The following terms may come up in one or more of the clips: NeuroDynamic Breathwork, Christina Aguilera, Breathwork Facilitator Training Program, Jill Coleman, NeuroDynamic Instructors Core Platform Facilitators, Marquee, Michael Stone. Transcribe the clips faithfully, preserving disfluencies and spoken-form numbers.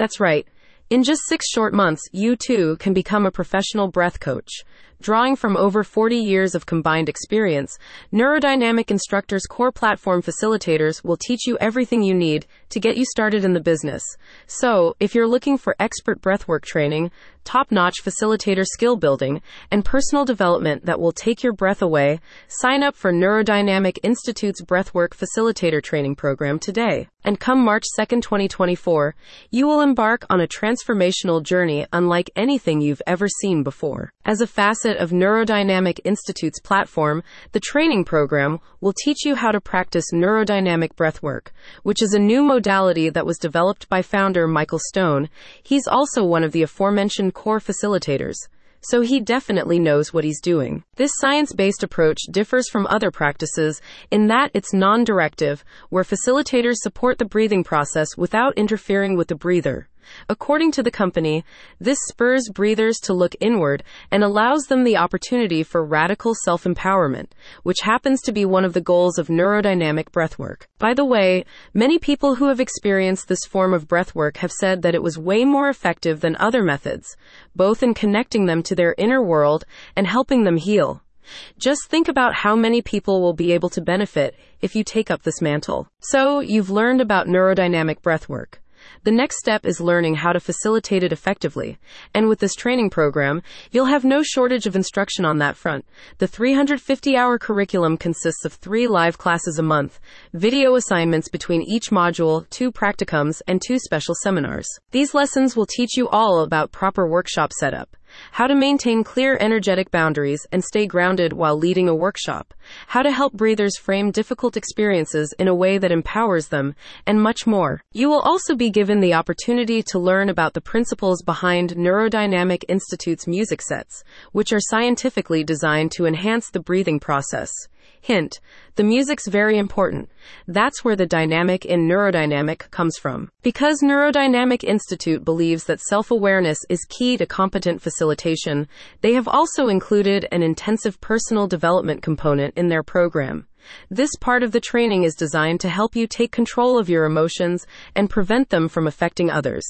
That's right. In just six short months, you too can become a professional breath coach. Drawing from over forty years of combined experience, NeuroDynamic Instructors Core Platform Facilitators will teach you everything you need to get you started in the business. So, if you're looking for expert breathwork training, top-notch facilitator skill building, and personal development that will take your breath away, sign up for NeuroDynamic Institute's Breathwork Facilitator Training Program today. And come March second, twenty twenty-four, you will embark on a transformational journey unlike anything you've ever seen before. As a facet of NeuroDynamic Institute's platform, the training program will teach you how to practice neurodynamic breathwork, which is a new modality that was developed by founder Michael Stone. He's also one of the aforementioned core facilitators, so he definitely knows what he's doing. This science-based approach differs from other practices in that it's non-directive, where facilitators support the breathing process without interfering with the breather. According to the company, this spurs breathers to look inward and allows them the opportunity for radical self-empowerment, which happens to be one of the goals of neurodynamic breathwork. By the way, many people who have experienced this form of breathwork have said that it was way more effective than other methods, both in connecting them to their inner world and helping them heal. Just think about how many people will be able to benefit if you take up this mantle. So, you've learned about neurodynamic breathwork. The next step is learning how to facilitate it effectively. And with this training program, you'll have no shortage of instruction on that front. The three hundred fifty hour curriculum consists of three live classes a month, video assignments between each module, two practicums, and two special seminars. These lessons will teach you all about proper workshop setup, how to maintain clear energetic boundaries and stay grounded while leading a workshop, how to help breathers frame difficult experiences in a way that empowers them, and much more. You will also be given the opportunity to learn about the principles behind NeuroDynamic Institute's music sets, which are scientifically designed to enhance the breathing process. Hint, the music's very important. That's where the dynamic in neurodynamic comes from. Because NeuroDynamic Institute believes that self-awareness is key to competent facilitation, they have also included an intensive personal development component in their program. This part of the training is designed to help you take control of your emotions and prevent them from affecting others.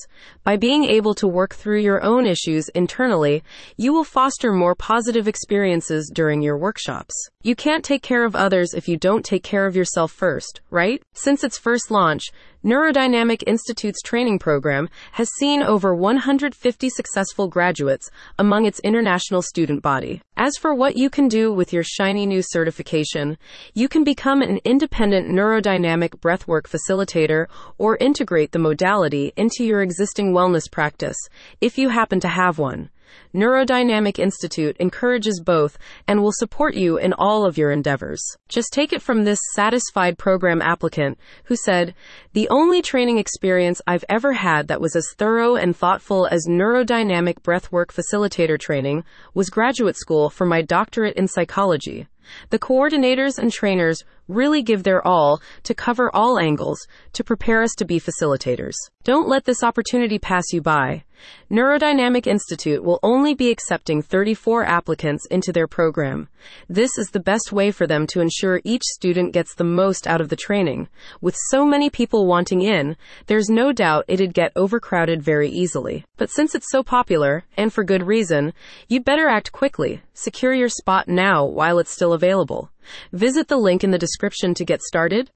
By being able to work through your own issues internally, you will foster more positive experiences during your workshops. You can't take care of others if you don't take care of yourself first, right? Since its first launch, NeuroDynamic Institute's training program has seen over one hundred fifty successful graduates among its international student body. As for what you can do with your shiny new certification, you can become an independent neurodynamic breathwork facilitator or integrate the modality into your existing wellness practice, if you happen to have one. NeuroDynamic Institute encourages both and will support you in all of your endeavors. Just take it from this satisfied program applicant who said, "The only training experience I've ever had that was as thorough and thoughtful as NeuroDynamic Breathwork Facilitator Training was graduate school for my doctorate in psychology. The coordinators and trainers really give their all to cover all angles to prepare us to be facilitators." Don't let this opportunity pass you by. NeuroDynamic Institute will only be accepting thirty-four applicants into their program. This is the best way for them to ensure each student gets the most out of the training. With so many people wanting in, there's no doubt it'd get overcrowded very easily. But since it's so popular, and for good reason, you'd better act quickly. Secure your spot now while it's still available. Visit the link in the description to get started.